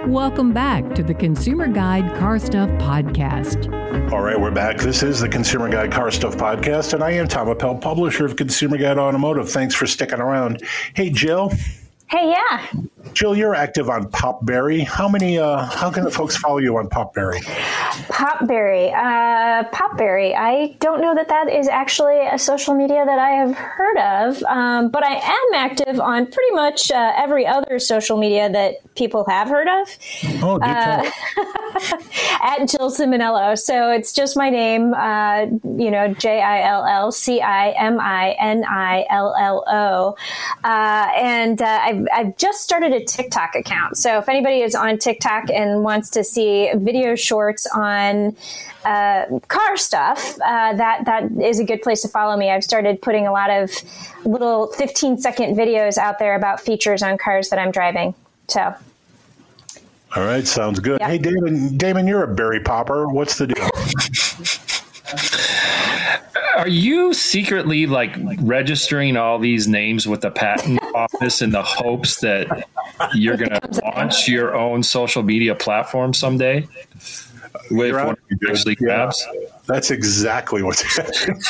Welcome back to the Consumer Guide Car Stuff Podcast. All right, we're back. This is the Consumer Guide Car Stuff Podcast, and I am Tom Appel, publisher of Consumer Guide Automotive. Thanks for sticking around. Hey, Jill. Hey, yeah. Jill, you're active on Popberry. How many? Uh, how can the folks follow you on Popberry? Popberry. Uh, Popberry. I don't know that that is actually a social media that I have heard of, um, but I am active on pretty much uh, every other social media that people have heard of. Oh, uh, at Jill Ciminello. So it's just my name, uh, you know, J I L L C I M I N I L L O. Uh, and uh, I've, I've just started a TikTok account. So if anybody is on TikTok and wants to see video shorts on uh, car stuff, uh, that that is a good place to follow me. I've started putting a lot of little fifteen second videos out there about features on cars that I'm driving. So. All right. Sounds good. Yeah. Hey, Damon, Damon, you're a berry popper. What's the deal? Are you secretly like registering all these names with the patent office in the hopes that you're going to launch your own social media platform someday? With one of your actually grabs? Yeah. That's exactly what's happening.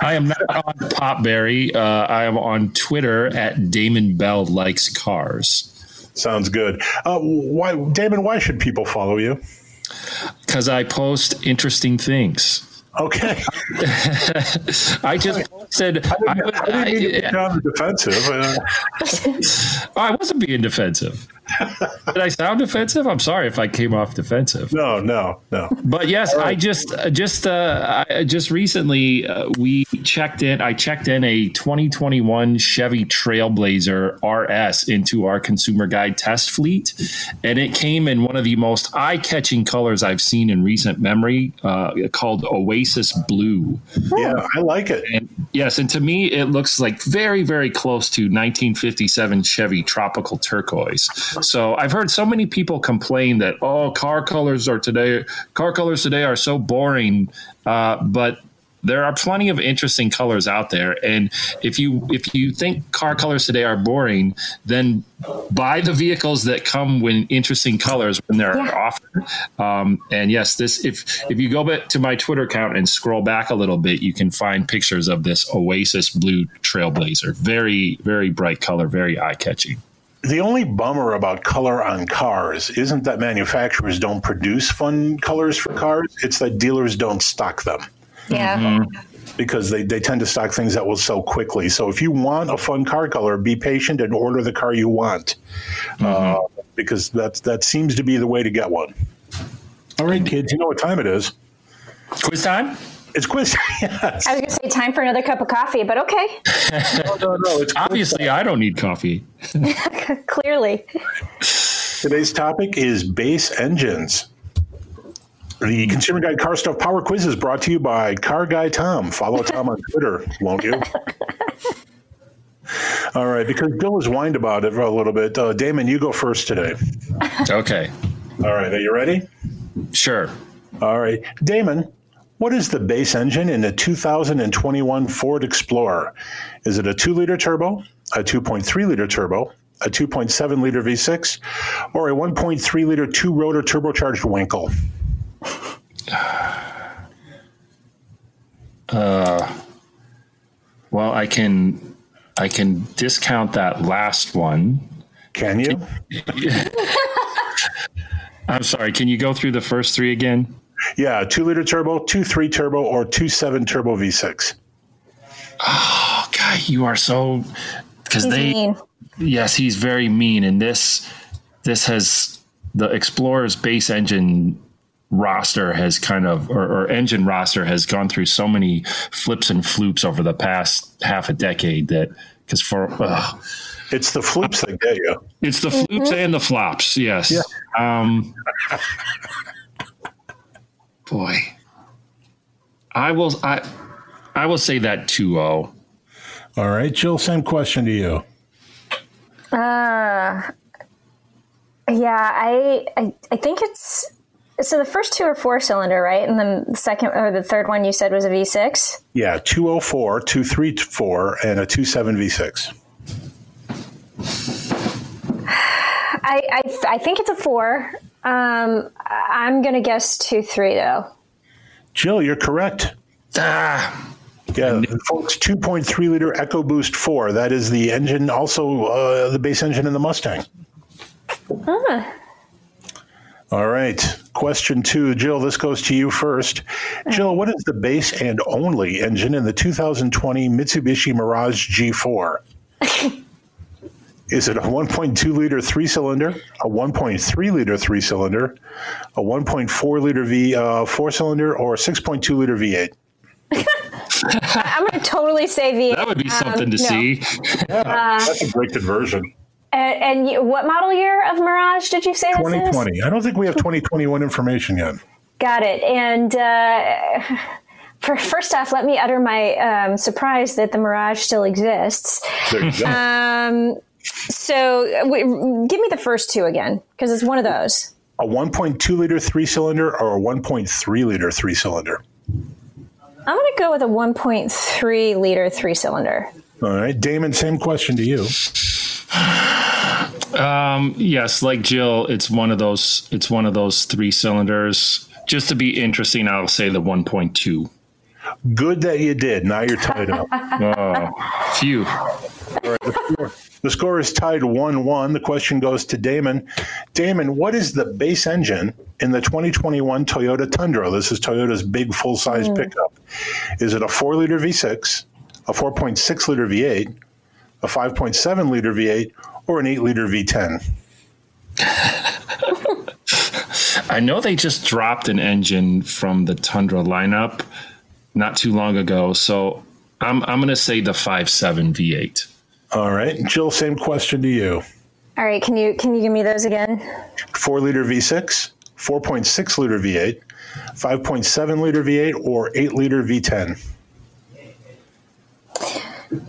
I am not on Popberry. Uh, I am on Twitter at Damon Bell Likes Cars. Sounds good. Uh, why, Damon, why should people follow you? Because I post interesting things. Okay. I just said I didn't, I, I didn't I, mean to be I, defensive. I wasn't being defensive. Did I sound offensive? I'm sorry if I came off defensive. No, no, no. But yes, right. I just just uh, I just recently uh, we checked in. I checked in a twenty twenty-one Chevy Trailblazer R S into our Consumer Guide test fleet, and it came in one of the most eye-catching colors I've seen in recent memory, uh, called Oasis Blue. Yeah, oh, I like it. And, yes, and to me, it looks like very, very close to nineteen fifty-seven Chevy Tropical Turquoise. So I've heard so many people complain that, oh, car colors are today. Car colors today are so boring, uh, but there are plenty of interesting colors out there. And if you if you think car colors today are boring, then buy the vehicles that come with interesting colors when they're yeah. offered. Um, and yes, this if if you go back to my Twitter account and scroll back a little bit, you can find pictures of this Oasis Blue Trailblazer. Very, very bright color, very eye catching. The only bummer about color on cars isn't that manufacturers don't produce fun colors for cars. It's that dealers don't stock them. Yeah. Mm-hmm. Because they, they tend to stock things that will sell quickly. So if you want a fun car color, be patient and order the car you want. Mm-hmm. Uh, because that's, that seems to be the way to get one. All right, kids, you know what time it is. Quiz time? It's quiz time. Yes. I was going to say time for another cup of coffee, but okay. no, no, no. It's Obviously, I don't need coffee. Clearly. Today's topic is base engines. The Consumer Guide Car Stuff Power Quiz is brought to you by Car Guy Tom. Follow Tom on Twitter, won't you? All right, because Bill has whined about it for a little bit. Uh, Damon, you go first today. Okay. All right, are you ready? Sure. All right. Damon, what is the base engine in the two thousand twenty-one Ford Explorer? Is it a two-liter turbo, a two point three liter turbo, a two point seven liter V six, or a one point three liter two-rotor turbocharged Wankel? Uh, well, I can I can discount that last one. Can you? Can, I'm sorry. Can you go through the first three again? Yeah, two-liter turbo, two point three turbo, or two point seven turbo V six. Oh, God, you are so... Because they, mean. Yes, he's very mean. And this this has... The Explorer's base engine roster has kind of... Or, or engine roster has gone through so many flips and floops over the past half a decade that... Because for... Uh, it's the floops that get you. It's the mm-hmm. floops and the flops, yes. Yeah. Um... Boy, I will I, I will say that two oh. All right, Jill, same question to you. Uh, yeah, I, I I think it's so the first two are four cylinder, right? And then the second or the third one you said was a V six. Yeah, two oh four, two thirty-four, and a two point seven V six. I I, I think it's a four. Um, I'm going to guess two three, though. Jill, you're correct. Ah, yeah, folks, two point three liter EcoBoost four. That is the engine, also uh, the base engine in the Mustang. Huh. All right. Question two. Jill, this goes to you first. Jill, what is the base and only engine in the two thousand twenty Mitsubishi Mirage G four? Is it a one point two liter three-cylinder, a one point three liter three-cylinder, a one point four liter V uh, four-cylinder, or a six point two liter V eight? I'm going to totally say V eight. That would be something um, to no. see. Yeah, uh, that's a great conversion. And, and you, what model year of Mirage did you say this is? twenty twenty. I don't think we have twenty twenty-one information yet. Got it. And... Uh, For, first off, let me utter my um, surprise that the Mirage still exists. There you go. Um, so w- give me the first two again, because it's one of those. A one point two liter three-cylinder or a one point three liter three-cylinder? I'm going to go with a one point three liter three-cylinder. All right. Damon, same question to you. um, yes, like Jill, it's one of those, it's one of those three cylinders. Just to be interesting, I'll say the one point two. Good that you did. Now you're tied up. Oh, phew. All right, the, score, the score is tied one one. The question goes to Damon. Damon, what is the base engine in the twenty twenty-one Toyota Tundra? This is Toyota's big full-size mm. pickup. Is it a four liter V six, a four point six liter V eight, a five point seven liter V eight, or an eight liter V ten? I know they just dropped an engine from the Tundra lineup not too long ago, so I'm I'm going to say the five point seven V eight. All right, Jill, same question to you. All right, can you can you give me those again? Four liter V six, four point six liter V eight, five point seven liter V eight, or eight liter V ten.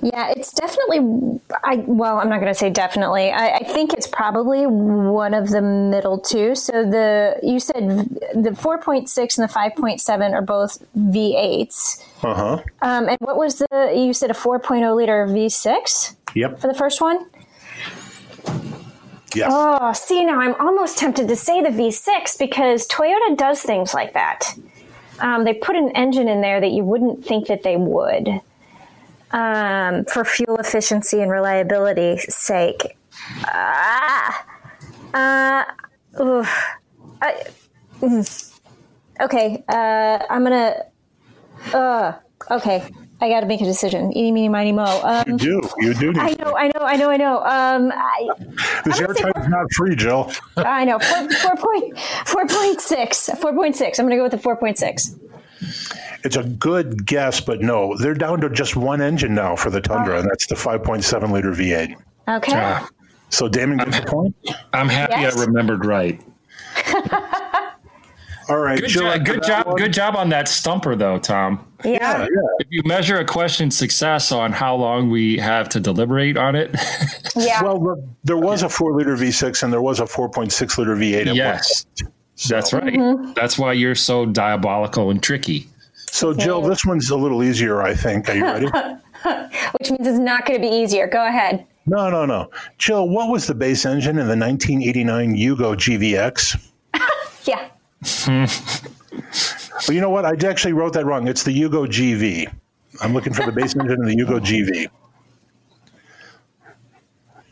Yeah, it's definitely, I well, I'm not going to say definitely. I, I think it's probably one of the middle two. So the you said the four point six and the five point seven are both V eights. Uh-huh. Um, and what was the, you said a four point oh liter V six? Yep. For the first one? Yes. Oh, see, now I'm almost tempted to say the V six because Toyota does things like that. Um, they put an engine in there that you wouldn't think that they would. Um, for fuel efficiency and reliability's sake. Ah, uh, oof. I, mm. Okay, uh, I'm gonna. Uh, okay, I gotta make a decision. Eeny, meeny, miny, mo. Um, you do, you do. Need I know, I know, I know, I know. Um, I, this airtime is not free, Jill. I know. Four, four point, four point six, four point six. I'm gonna go with the four point six. It's a good guess, but no, they're down to just one engine now for the Tundra, and that's the five point seven liter V eight. Okay. Uh, so Damon gets the point. I'm happy yes. I remembered right. All right. Good Jill, job. Good job. One. Good job on that stumper, though, Tom. Yeah. Yeah, yeah. If you measure a question's success on how long we have to deliberate on it. Yeah. Well, there was a four liter V six and there was a four point six liter V eight at yes. once. So. That's right. Mm-hmm. That's why you're so diabolical and tricky. So, Jill, this one's a little easier, I think. Are you ready? Which means it's not going to be easier. Go ahead. No, no, no. Jill, what was the base engine in the nineteen eighty-nine Yugo G V X? Yeah. Well, you know what? I actually wrote that wrong. It's the Yugo G V. I'm looking for the base engine in the Yugo G V.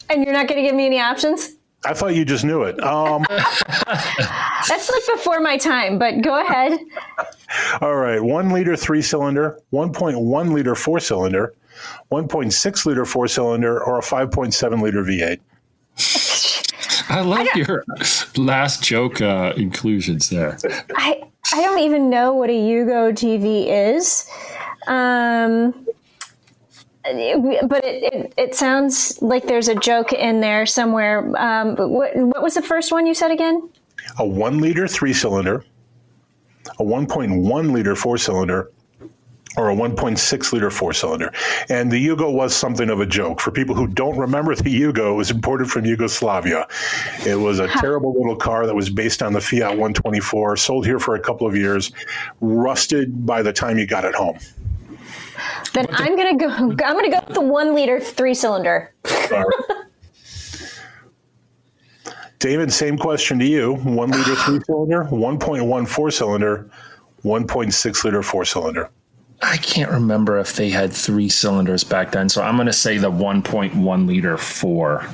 And you're not going to give me any options? I thought you just knew it. Um, That's like before my time, but go ahead. All right. One liter three-cylinder, one point one liter four-cylinder, one point six liter four-cylinder, or a five point seven liter V eight. I love I your last joke uh, inclusions there. I, I don't even know what a Yugo G V is. Um But it, it, it sounds like there's a joke in there somewhere. Um, but what what was the first one you said again? A one liter three cylinder, a one point one liter four cylinder, or a one point six liter four cylinder. And the Yugo was something of a joke. For people who don't remember the Yugo, it was imported from Yugoslavia. It was a terrible little car that was based on the Fiat one twenty-four, sold here for a couple of years, rusted by the time you got it home. Then the, I'm gonna go. I'm gonna go with the one liter three cylinder. Right. David, same question to you: one liter three cylinder, one point one four cylinder, one point six liter four cylinder. I can't remember if they had three cylinders back then, so I'm gonna say the one point one liter four.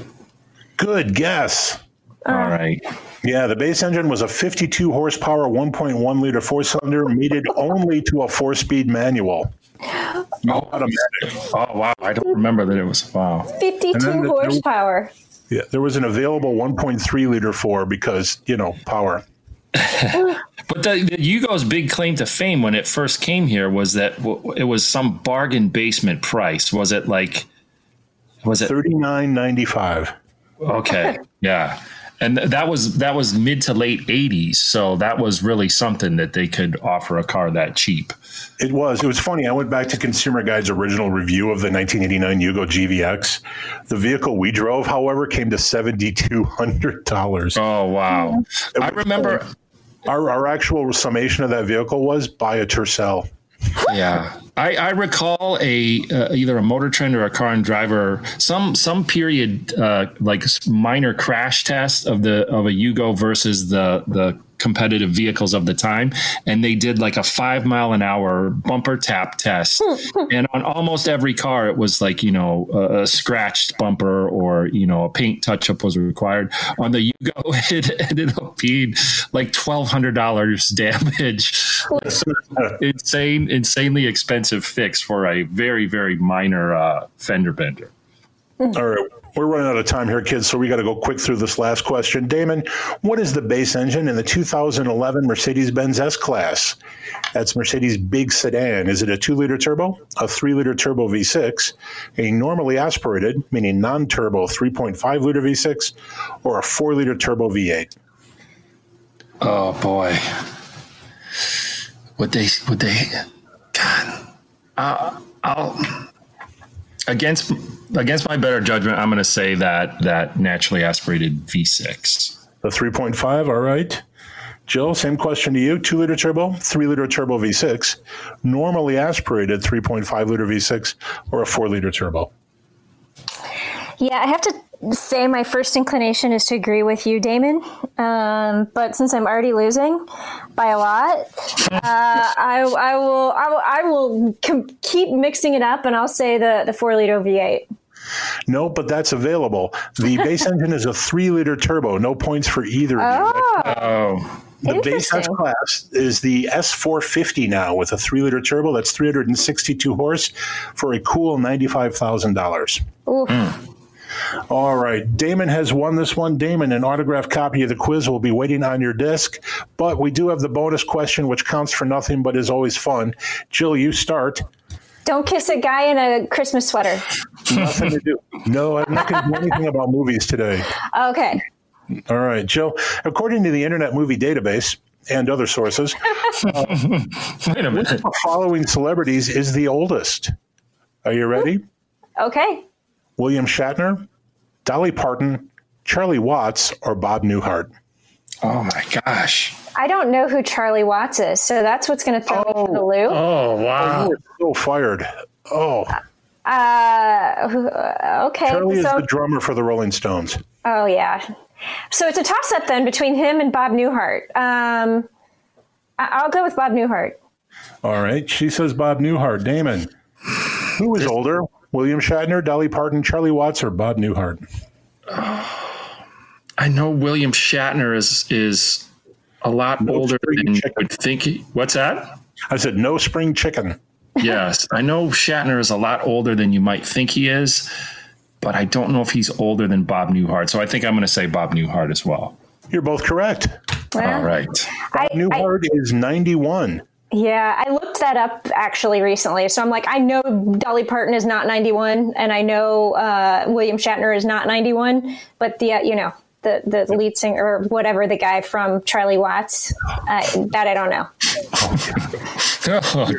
Good guess. All uh, right. Yeah, the base engine was a fifty-two horsepower, one point one liter four cylinder, mated only to a four-speed manual. Oh, oh wow! I don't remember that it was wow. Fifty-two the, horsepower. There, yeah, there was an available one point three liter four because you know power. But the, the Yugo's big claim to fame when it first came here was that w- it was some bargain basement price. Was it like? Was it thirty-nine ninety-five? Okay, yeah, and th- that was that was mid to late eighties, so that was really something that they could offer a car that cheap. It was. It was funny. I went back to Consumer Guide's original review of the nineteen eighty-nine Yugo G V X. The vehicle we drove, however, came to seven thousand two hundred dollars. Oh, wow. It I remember. Cool. Our, our actual summation of that vehicle was buy a Tercel. Yeah. I, I recall a uh, either a Motor Trend or a Car and Driver, some some period, uh, like minor crash test of the of a Yugo versus the the competitive vehicles of the time, and they did like a five mile an hour bumper tap test, and on almost every car it was like, you know, a, a scratched bumper or, you know, a paint touch-up was required. On the Yugo it ended up being like twelve hundred dollars damage. insane insanely expensive fix for a very, very minor uh, fender bender. All right, We're running out of time here, kids, so we got to go quick through this last question. Damon, what is the base engine in the two thousand eleven Mercedes-Benz S-Class? That's Mercedes' big sedan. Is it a two-liter turbo, a three-liter turbo V six, a normally aspirated, meaning non-turbo three point five liter V six, or a four-liter turbo V eight? Oh, boy. Would they, would they, God, uh, I'll, against, against my better judgment, I'm going to say that, that naturally aspirated V six. The three point five, all right. Jill, same question to you. Two liter turbo, three liter turbo V six, normally aspirated three point five liter V six, or a four liter turbo? Yeah, I have to say my first inclination is to agree with you, Damon. Um, but since I'm already losing by a lot, uh, I, I will I will, I will com- keep mixing it up, and I'll say the, the four-liter V eight. No, but that's available. The base engine is a three-liter turbo. No points for either of you. Oh. oh. The base S-Class is the S four fifty now with a three-liter turbo. That's three hundred sixty-two horse for a cool ninety-five thousand dollars. Oof. Mm. All right. Damon has won this one. Damon, an autographed copy of the quiz will be waiting on your desk. But we do have the bonus question, which counts for nothing but is always fun. Jill, you start. Don't kiss a guy in a Christmas sweater. Nothing to do. No, I'm not going to do anything about movies today. Okay. All right, Jill. According to the Internet Movie Database and other sources, uh, Wait a minute. Which of the following celebrities is the oldest? Are you ready? Okay. William Shatner, Dolly Parton, Charlie Watts, or Bob Newhart? Oh, my gosh. I don't know who Charlie Watts is, so that's what's going to throw oh, me for the loop. Oh, wow. Oh, you were so fired. Oh. Uh, okay. Charlie so, is the drummer for the Rolling Stones. Oh, yeah. So it's a toss-up then between him and Bob Newhart. Um, I'll go with Bob Newhart. All right. She says Bob Newhart. Damon, who is older? William Shatner, Dolly Parton, Charlie Watts, or Bob Newhart? I know William Shatner is is a lot no older than chicken. You would think. He, what's that? I said no spring chicken. Yes, I know Shatner is a lot older than you might think he is, but I don't know if he's older than Bob Newhart. So I think I'm going to say Bob Newhart as well. You're both correct. Well, all right. Bob I, Newhart I, is ninety-one. Yeah, I looked that up actually recently. So I'm like, I know Dolly Parton is not ninety-one, and I know uh, William Shatner is not ninety-one, but the uh, you know the the lead singer or whatever the guy from Charlie Watts, uh, that I don't know. Oh.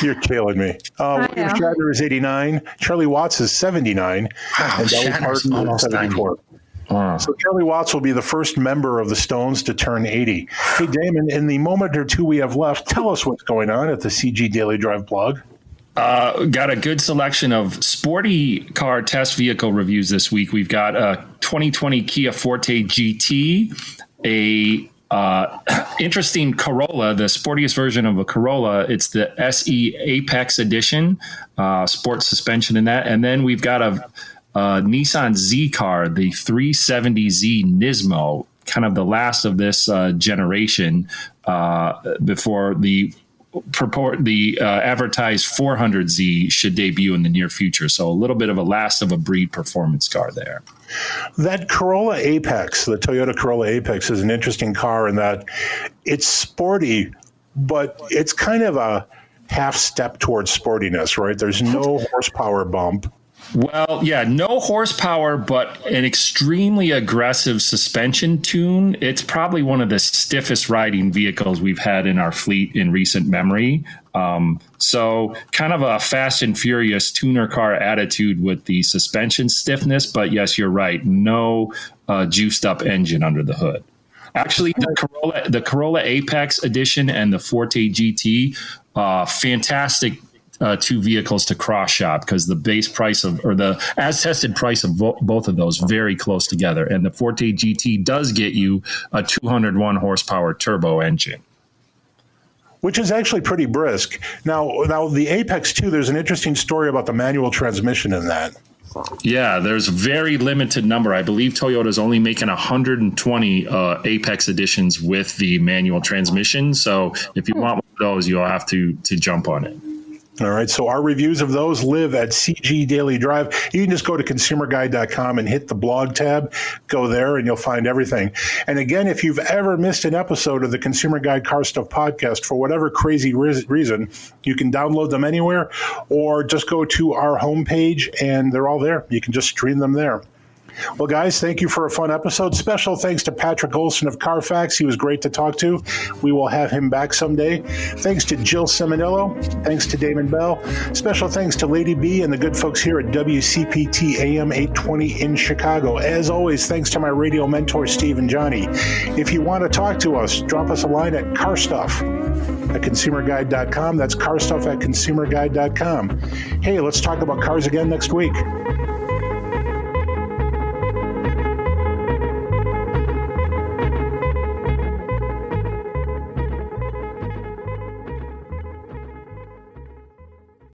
You're killing me. Uh, William Shatner is eighty-nine, Charlie Watts is seventy-nine, wow, and Dolly Parton is seventy-four. ninety. Wow. So Charlie Watts will be the first member of the Stones to turn eighty. Hey, Damon, in the moment or two we have left, tell us what's going on at the C G Daily Drive blog. Uh, got a good selection of sporty car test vehicle reviews this week. We've got a twenty twenty Kia Forte G T, a uh, interesting Corolla, the sportiest version of a Corolla. It's the S E Apex Edition, uh, sports suspension in that. And then we've got a... Uh, Nissan Z car, the three seventy Z Nismo, kind of the last of this uh, generation uh, before the purport the uh, advertised four hundred Z should debut in the near future. So a little bit of a last of a breed performance car there. That Corolla Apex, the Toyota Corolla Apex, is an interesting car in that it's sporty, but it's kind of a half step towards sportiness, right? There's no horsepower bump. Well, yeah, no horsepower, but an extremely aggressive suspension tune. It's probably one of the stiffest riding vehicles we've had in our fleet in recent memory. Um, so kind of a fast and furious tuner car attitude with the suspension stiffness. But yes, you're right. No uh, juiced up engine under the hood. Actually, the Corolla, the Corolla Apex Edition and the Forte G T, uh, fantastic Uh, two vehicles to cross shop because the base price of or the as tested price of vo- both of those very close together, and the Forte G T does get you a two hundred one horsepower turbo engine, which is actually pretty brisk. Now, now the Apex too. There's an interesting story about the manual transmission in that. Yeah, there's very limited number. I believe Toyota's only making one hundred twenty uh, Apex editions with the manual transmission. So if you want one of those, you'll have to to jump on it. All right, so our reviews of those live at C G Daily Drive. You can just go to Consumer Guide dot com and hit the blog tab. Go there and you'll find everything. And again, if you've ever missed an episode of the Consumer Guide Car Stuff podcast for whatever crazy re- reason, you can download them anywhere or just go to our homepage and they're all there. You can just stream them there. Well, guys, thank you for a fun episode. Special thanks to Patrick Olson of Carfax. He was great to talk to. We will have him back someday. Thanks to Jill Ciminello. Thanks to Damon Bell. Special thanks to Lady B and the good folks here at W C P T A M eight twenty in Chicago. As always, thanks to my radio mentor, Steve and Johnny. If you want to talk to us, drop us a line at carstuff at consumer guide dot com. That's carstuff at consumer guide dot com. Hey, let's talk about cars again next week.